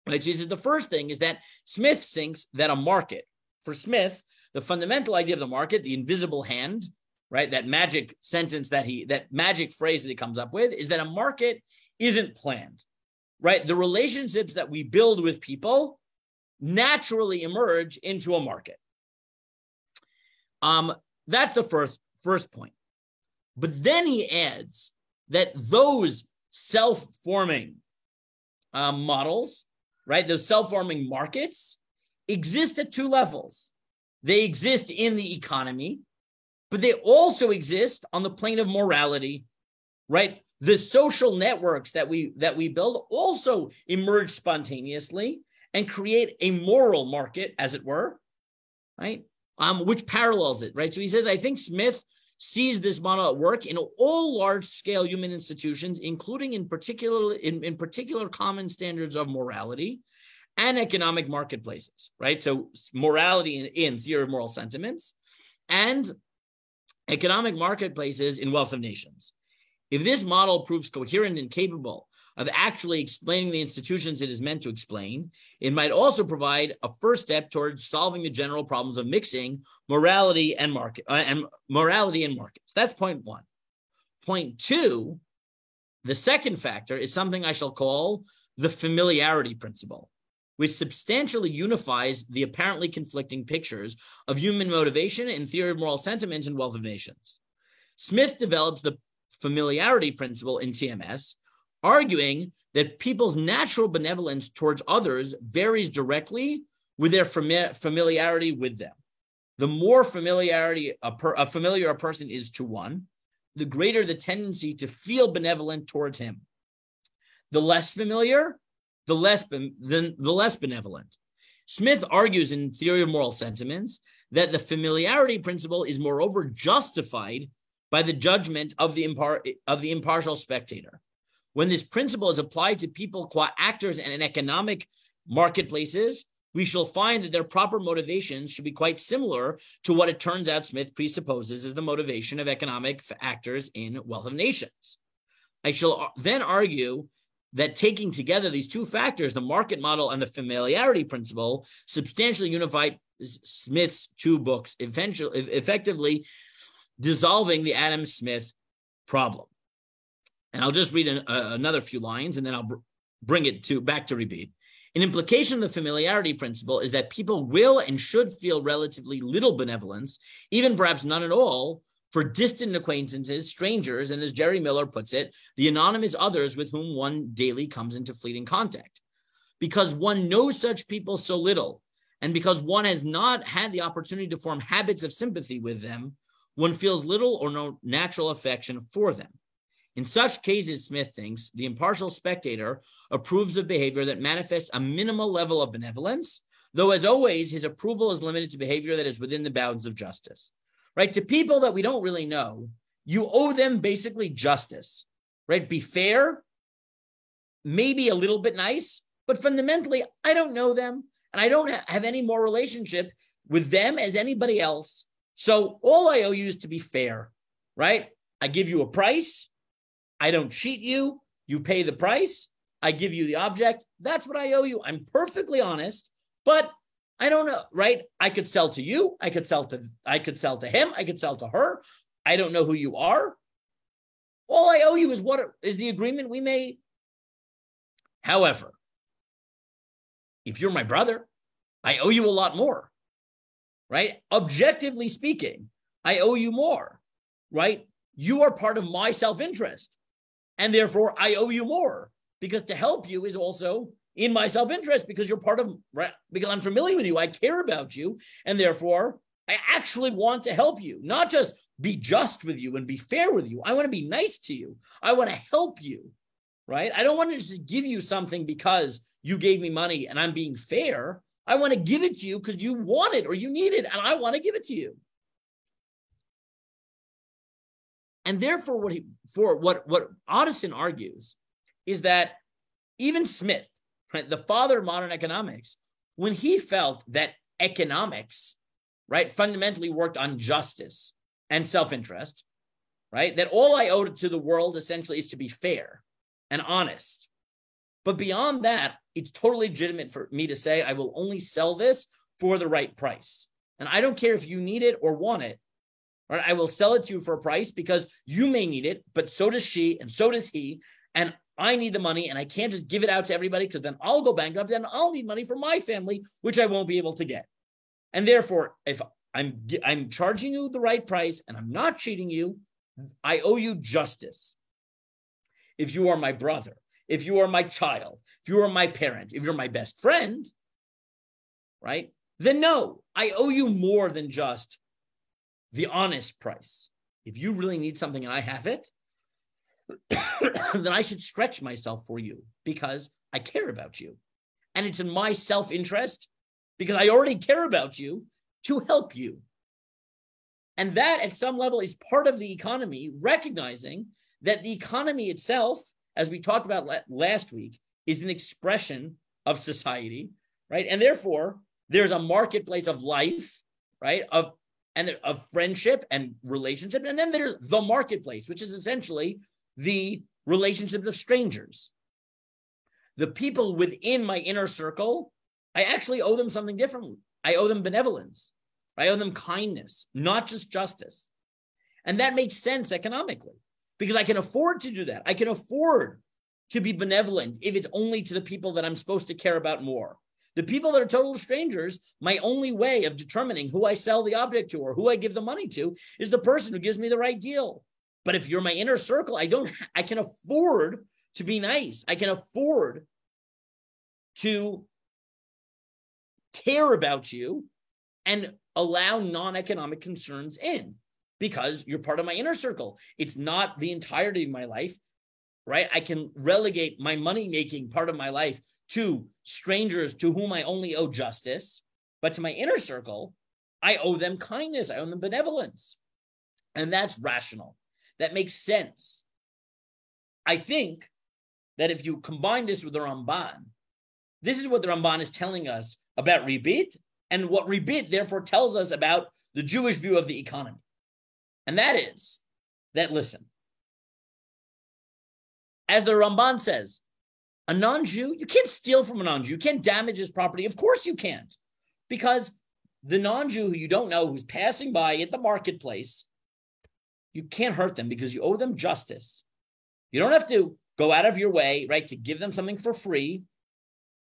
Right? So this is the first thing, is that Smith thinks that a market, for Smith, the fundamental idea of the market, the invisible hand, right? That magic sentence that magic phrase that he comes up with is that a market isn't planned, right? The relationships that we build with people naturally emerge into a market. That's the first point. But then he adds that those self-forming models, right? Those self-forming markets exist at two levels. They exist in the economy, but they also exist on the plane of morality, right? The social networks that we build also emerge spontaneously and create a moral market, as it were, right? Which parallels it, right? So he says, I think Smith sees this model at work in all large-scale human institutions, including in particular common standards of morality and economic marketplaces, right? So morality in Theory of Moral Sentiments and economic marketplaces in Wealth of Nations. If this model proves coherent and capable of actually explaining the institutions it is meant to explain, it might also provide a first step towards solving the general problems of mixing morality and markets. That's point one. Point two, the second factor is something I shall call the familiarity principle, which substantially unifies the apparently conflicting pictures of human motivation in Theory of Moral Sentiments and Wealth of Nations. Smith develops the familiarity principle in TMS, arguing that people's natural benevolence towards others varies directly with their familiarity with them. The more familiar a person is to one, the greater the tendency to feel benevolent towards him. The less familiar, the less benevolent. Smith argues in Theory of Moral Sentiments that the familiarity principle is moreover justified by the judgment of the impartial spectator. When this principle is applied to people qua actors and in economic marketplaces, we shall find that their proper motivations should be quite similar to what it turns out Smith presupposes is the motivation of economic actors in Wealth of Nations. I shall then argue that taking together these two factors, the market model and the familiarity principle, substantially unified Smith's two books, effectively dissolving the Adam Smith problem. And I'll just read another few lines, and then I'll bring it back to Rebbe. An implication of the familiarity principle is that people will and should feel relatively little benevolence, even perhaps none at all, for distant acquaintances, strangers, and as Jerry Miller puts it, the anonymous others with whom one daily comes into fleeting contact. Because one knows such people so little, and because one has not had the opportunity to form habits of sympathy with them, one feels little or no natural affection for them. In such cases, Smith thinks, the impartial spectator approves of behavior that manifests a minimal level of benevolence, though as always, his approval is limited to behavior that is within the bounds of justice, right? To people that we don't really know, you owe them basically justice, right? Be fair, maybe a little bit nice, but fundamentally, I don't know them, and I don't have any more relationship with them as anybody else. So all I owe you is to be fair, right? I give you a price. I don't cheat you. You pay the price. I give you the object. That's what I owe you. I'm perfectly honest, but I don't know, right? I could sell to you. I could sell to him. I could sell to her. I don't know who you are. All I owe you is is the agreement we made. However, if you're my brother, I owe you a lot more, right? Objectively speaking, I owe you more, right? You are part of my self-interest, and therefore I owe you more, because to help you is also in my self-interest, because you're part of, right? Because I'm familiar with you, I care about you, and therefore I actually want to help you, not just be just with you and be fair with you. I want to be nice to you. I want to help you, right? I don't want to just give you something because you gave me money and I'm being fair. I want to give it to you because you want it or you need it, and I want to give it to you. And therefore, what Otteson argues is that even Smith, right, the father of modern economics, when he felt that economics, right, fundamentally worked on justice and self-interest, right, that all I owed to the world essentially is to be fair and honest. But beyond that, it's totally legitimate for me to say I will only sell this for the right price. And I don't care if you need it or want it. All right, I will sell it to you for a price because you may need it, but so does she and so does he. And I need the money and I can't just give it out to everybody because then I'll go bankrupt and I'll need money for my family, which I won't be able to get. And therefore, if I'm charging you the right price and I'm not cheating you, I owe you justice. If you are my brother, if you are my child, if you are my parent, if you're my best friend, right? Then no, I owe you more than just the honest price. If you really need something and I have it, then I should stretch myself for you because I care about you. And it's in my self-interest because I already care about you to help you. And that at some level is part of the economy, recognizing that the economy itself, as we talked about last week, is an expression of society, right? And therefore, there's a marketplace of life, right? Of friendship and relationship. And then there's the marketplace, which is essentially the relationships of strangers. The people within my inner circle, I actually owe them something different. I owe them benevolence. I owe them kindness, not just justice. And that makes sense economically because I can afford to do that. I can afford to be benevolent if it's only to the people that I'm supposed to care about more. The people that are total strangers, my only way of determining who I sell the object to or who I give the money to is the person who gives me the right deal. But if you're my inner circle, I can afford to be nice. I can afford to care about you and allow non-economic concerns in because you're part of my inner circle. It's not the entirety of my life, right? I can relegate my money-making part of my life to strangers to whom I only owe justice, but to my inner circle, I owe them kindness, I owe them benevolence. And that's rational. That makes sense. I think that if you combine this with the Ramban, this is what the Ramban is telling us about ribit, and what ribit therefore tells us about the Jewish view of the economy. And that is that, listen, as the Ramban says, a non-Jew, you can't steal from a non-Jew. You can't damage his property. Of course you can't, because the non-Jew who you don't know, who's passing by at the marketplace, you can't hurt them because you owe them justice. You don't have to go out of your way, right, to give them something for free,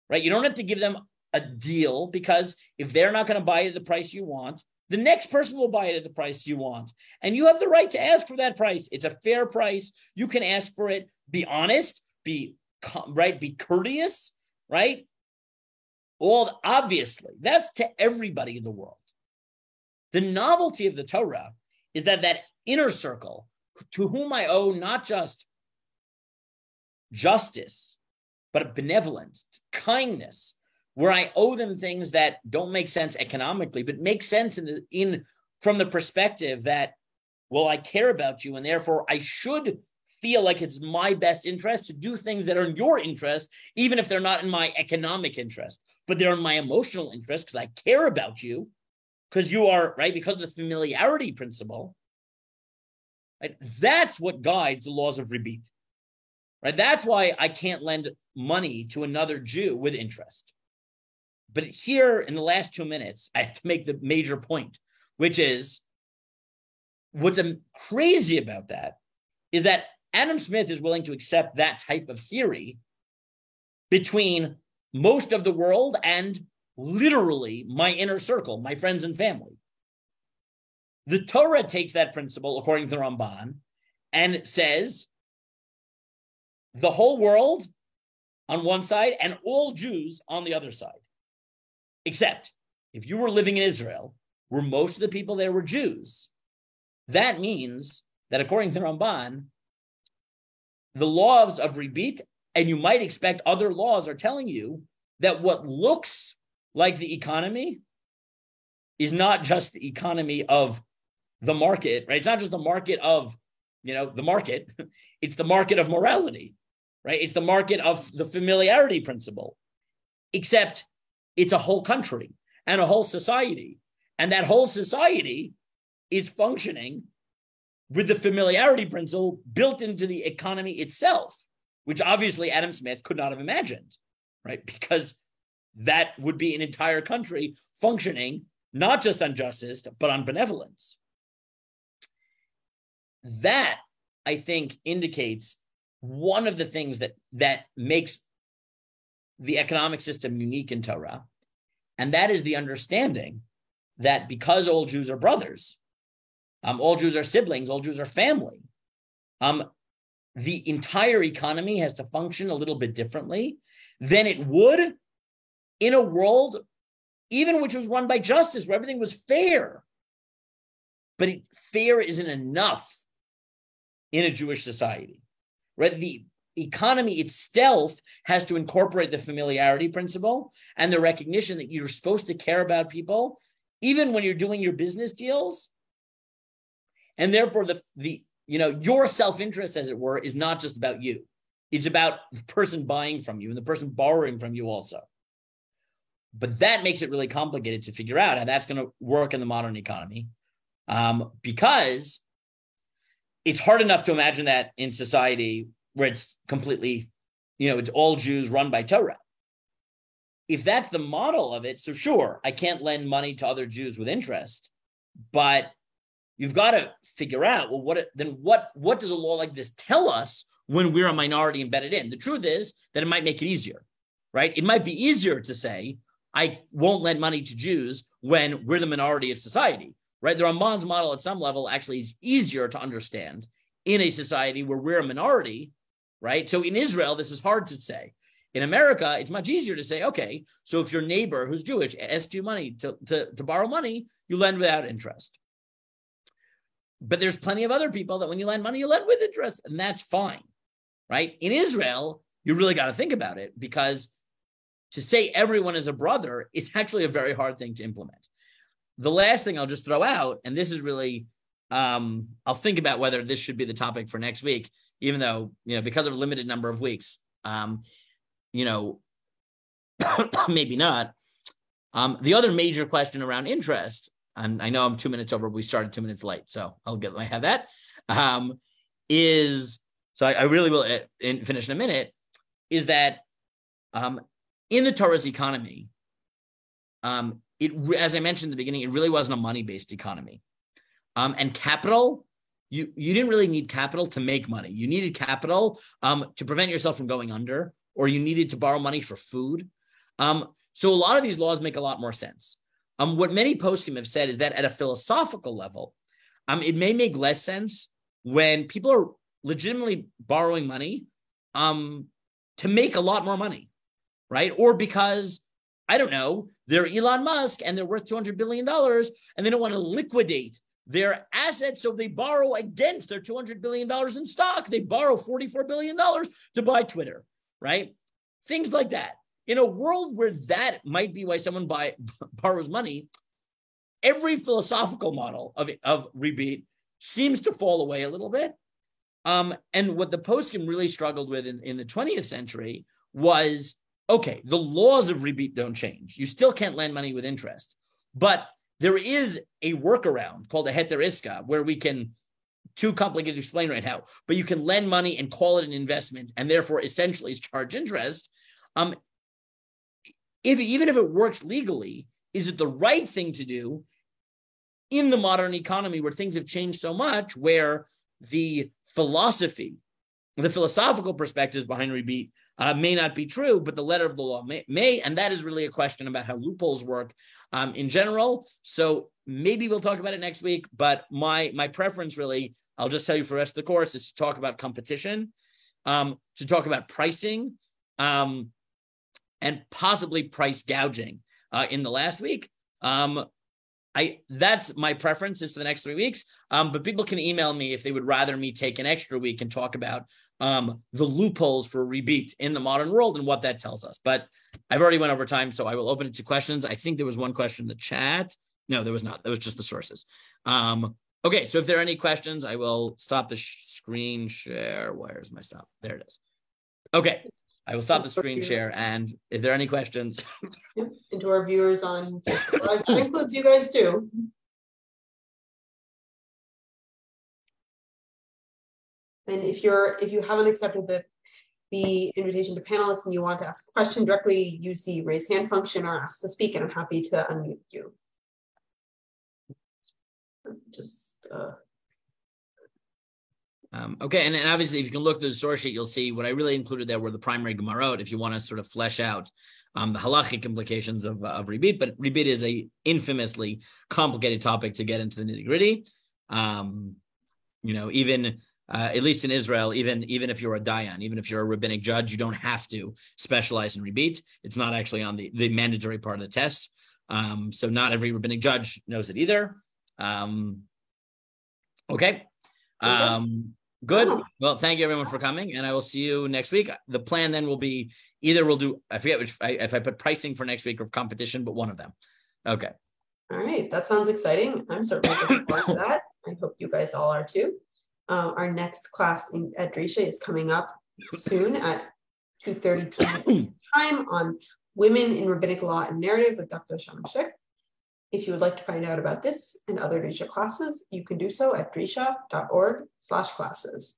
right? You don't have to give them a deal because if they're not going to buy it at the price you want, the next person will buy it at the price you want. And you have the right to ask for that price. It's a fair price. You can ask for it. Be honest, be courteous, right? All obviously, that's to everybody in the world. The novelty of the Torah is that inner circle to whom I owe not just justice, but benevolence, kindness, where I owe them things that don't make sense economically, but make sense from the perspective that, well, I care about you, and therefore I should feel like it's my best interest to do things that are in your interest, even if they're not in my economic interest, but they're in my emotional interest because I care about you, because you are, right, because of the familiarity principle. Right? That's what guides the laws of ribit. Right? That's why I can't lend money to another Jew with interest. But here in the last 2 minutes, I have to make the major point, which is what's crazy about that is that Adam Smith is willing to accept that type of theory between most of the world and literally my inner circle, my friends and family. The Torah takes that principle, according to the Ramban, and says the whole world on one side and all Jews on the other side. Except if you were living in Israel, where most of the people there were Jews, that means that according to the Ramban, the laws of ribit, and you might expect other laws, are telling you that what looks like the economy is not just the economy of the market, right? It's not just the market of, the market. It's the market of morality, right? It's the market of the familiarity principle, except it's a whole country and a whole society. And that whole society is functioning with the familiarity principle built into the economy itself, which obviously Adam Smith could not have imagined, right? Because that would be an entire country functioning, not just on justice, but on benevolence. that, I think, indicates one of the things that makes the economic system unique in Torah, and that is the understanding that because all Jews are brothers, all Jews are siblings, all Jews are family, the entire economy has to function a little bit differently than it would in a world even which was run by justice, where everything was fair. But fair isn't enough in a Jewish society, right? The economy itself has to incorporate the familiarity principle and the recognition that you're supposed to care about people, even when you're doing your business deals. And therefore, your self-interest, as it were, is not just about you. It's about the person buying from you and the person borrowing from you also. But that makes it really complicated to figure out how that's going to work in the modern economy, because it's hard enough to imagine that in society where it's completely, it's all Jews run by Torah. If that's the model of it, so sure, I can't lend money to other Jews with interest, but you've got to figure out, well, what does a law like this tell us when we're a minority embedded in? The truth is that it might make it easier, right? It might be easier to say, I won't lend money to Jews when we're the minority of society, right? The Ramban's model at some level actually is easier to understand in a society where we're a minority, right? So in Israel, this is hard to say. In America, it's much easier to say, okay, so if your neighbor who's Jewish asks you money to borrow money, you lend without interest. But there's plenty of other people that when you lend money, you lend with interest, and that's fine, right? In Israel, you really got to think about it, because to say everyone is a brother is actually a very hard thing to implement. The last thing I'll just throw out, and this is really, I'll think about whether this should be the topic for next week, even though, because of a limited number of weeks, maybe not. The other major question around interest, and I know I'm 2 minutes over, we started 2 minutes late, so I have that, I really will finish in a minute, is that in the Torah's economy, as I mentioned in the beginning, it really wasn't a money-based economy. And capital, you didn't really need capital to make money. You needed capital to prevent yourself from going under, or you needed to borrow money for food. So a lot of these laws make a lot more sense. What many poskim have said is that at a philosophical level, it may make less sense when people are legitimately borrowing money to make a lot more money, right? Or because, I don't know, they're Elon Musk and they're worth $200 billion and they don't want to liquidate their assets, so they borrow against their $200 billion in stock. They borrow $44 billion to buy Twitter, right? Things like that. In a world where that might be why someone borrows money, every philosophical model of rebate seems to fall away a little bit. And what the poskim really struggled with in the 20th century was, okay, the laws of rebate don't change. You still can't lend money with interest, but there is a workaround called a Heter Iska, where too complicated to explain right now, but you can lend money and call it an investment and therefore essentially charge interest. Even if it works legally, is it the right thing to do in the modern economy where things have changed so much, where the philosophical perspectives behind rebate may not be true, but the letter of the law may, and that is really a question about how loopholes work in general. So maybe we'll talk about it next week, but my preference really, I'll just tell you for the rest of the course, is to talk about competition, to talk about pricing, and possibly price gouging in the last week. That's my preference is for the next 3 weeks, but people can email me if they would rather me take an extra week and talk about the loopholes for rebate in the modern world and what that tells us. But I've already went over time, so I will open it to questions. I think there was one question in the chat. No, there was not. That was just the sources. Okay, so if there are any questions, I will stop the screen share. Where's my stop? There it is. Okay, I will stop the screen share. And if there are any questions. And to our viewers on that includes you guys too. And if you haven't accepted the invitation to panelists and you want to ask a question directly, use the raise hand function or ask to speak, and I'm happy to unmute you. Just Okay, and obviously, if you can look through the source sheet, you'll see what I really included there were the primary Gemarot, if you want to sort of flesh out the halachic implications of ribit. But ribit is a infamously complicated topic to get into the nitty-gritty. Even at least in Israel, even if you're a dayan, even if you're a rabbinic judge, you don't have to specialize in ribit. It's not actually on the mandatory part of the test. So not every rabbinic judge knows it either. Okay. Good. Well, thank you everyone for coming, and I will see you next week. The plan then will be either we'll do, I forget which, if I put pricing for next week or competition, but one of them. Okay. All right. That sounds exciting. I'm certainly looking forward to that. I hope you guys all are too. Our next class at Drisha is coming up soon at 2:30 p.m. time on Women in Rabbinic Law and Narrative with Dr. Shamshik. If you would like to find out about this and other Drisha classes, you can do so at drisha.org/classes.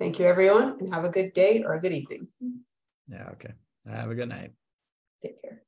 Thank you, everyone, and have a good day or a good evening. Yeah, okay. Have a good night. Take care.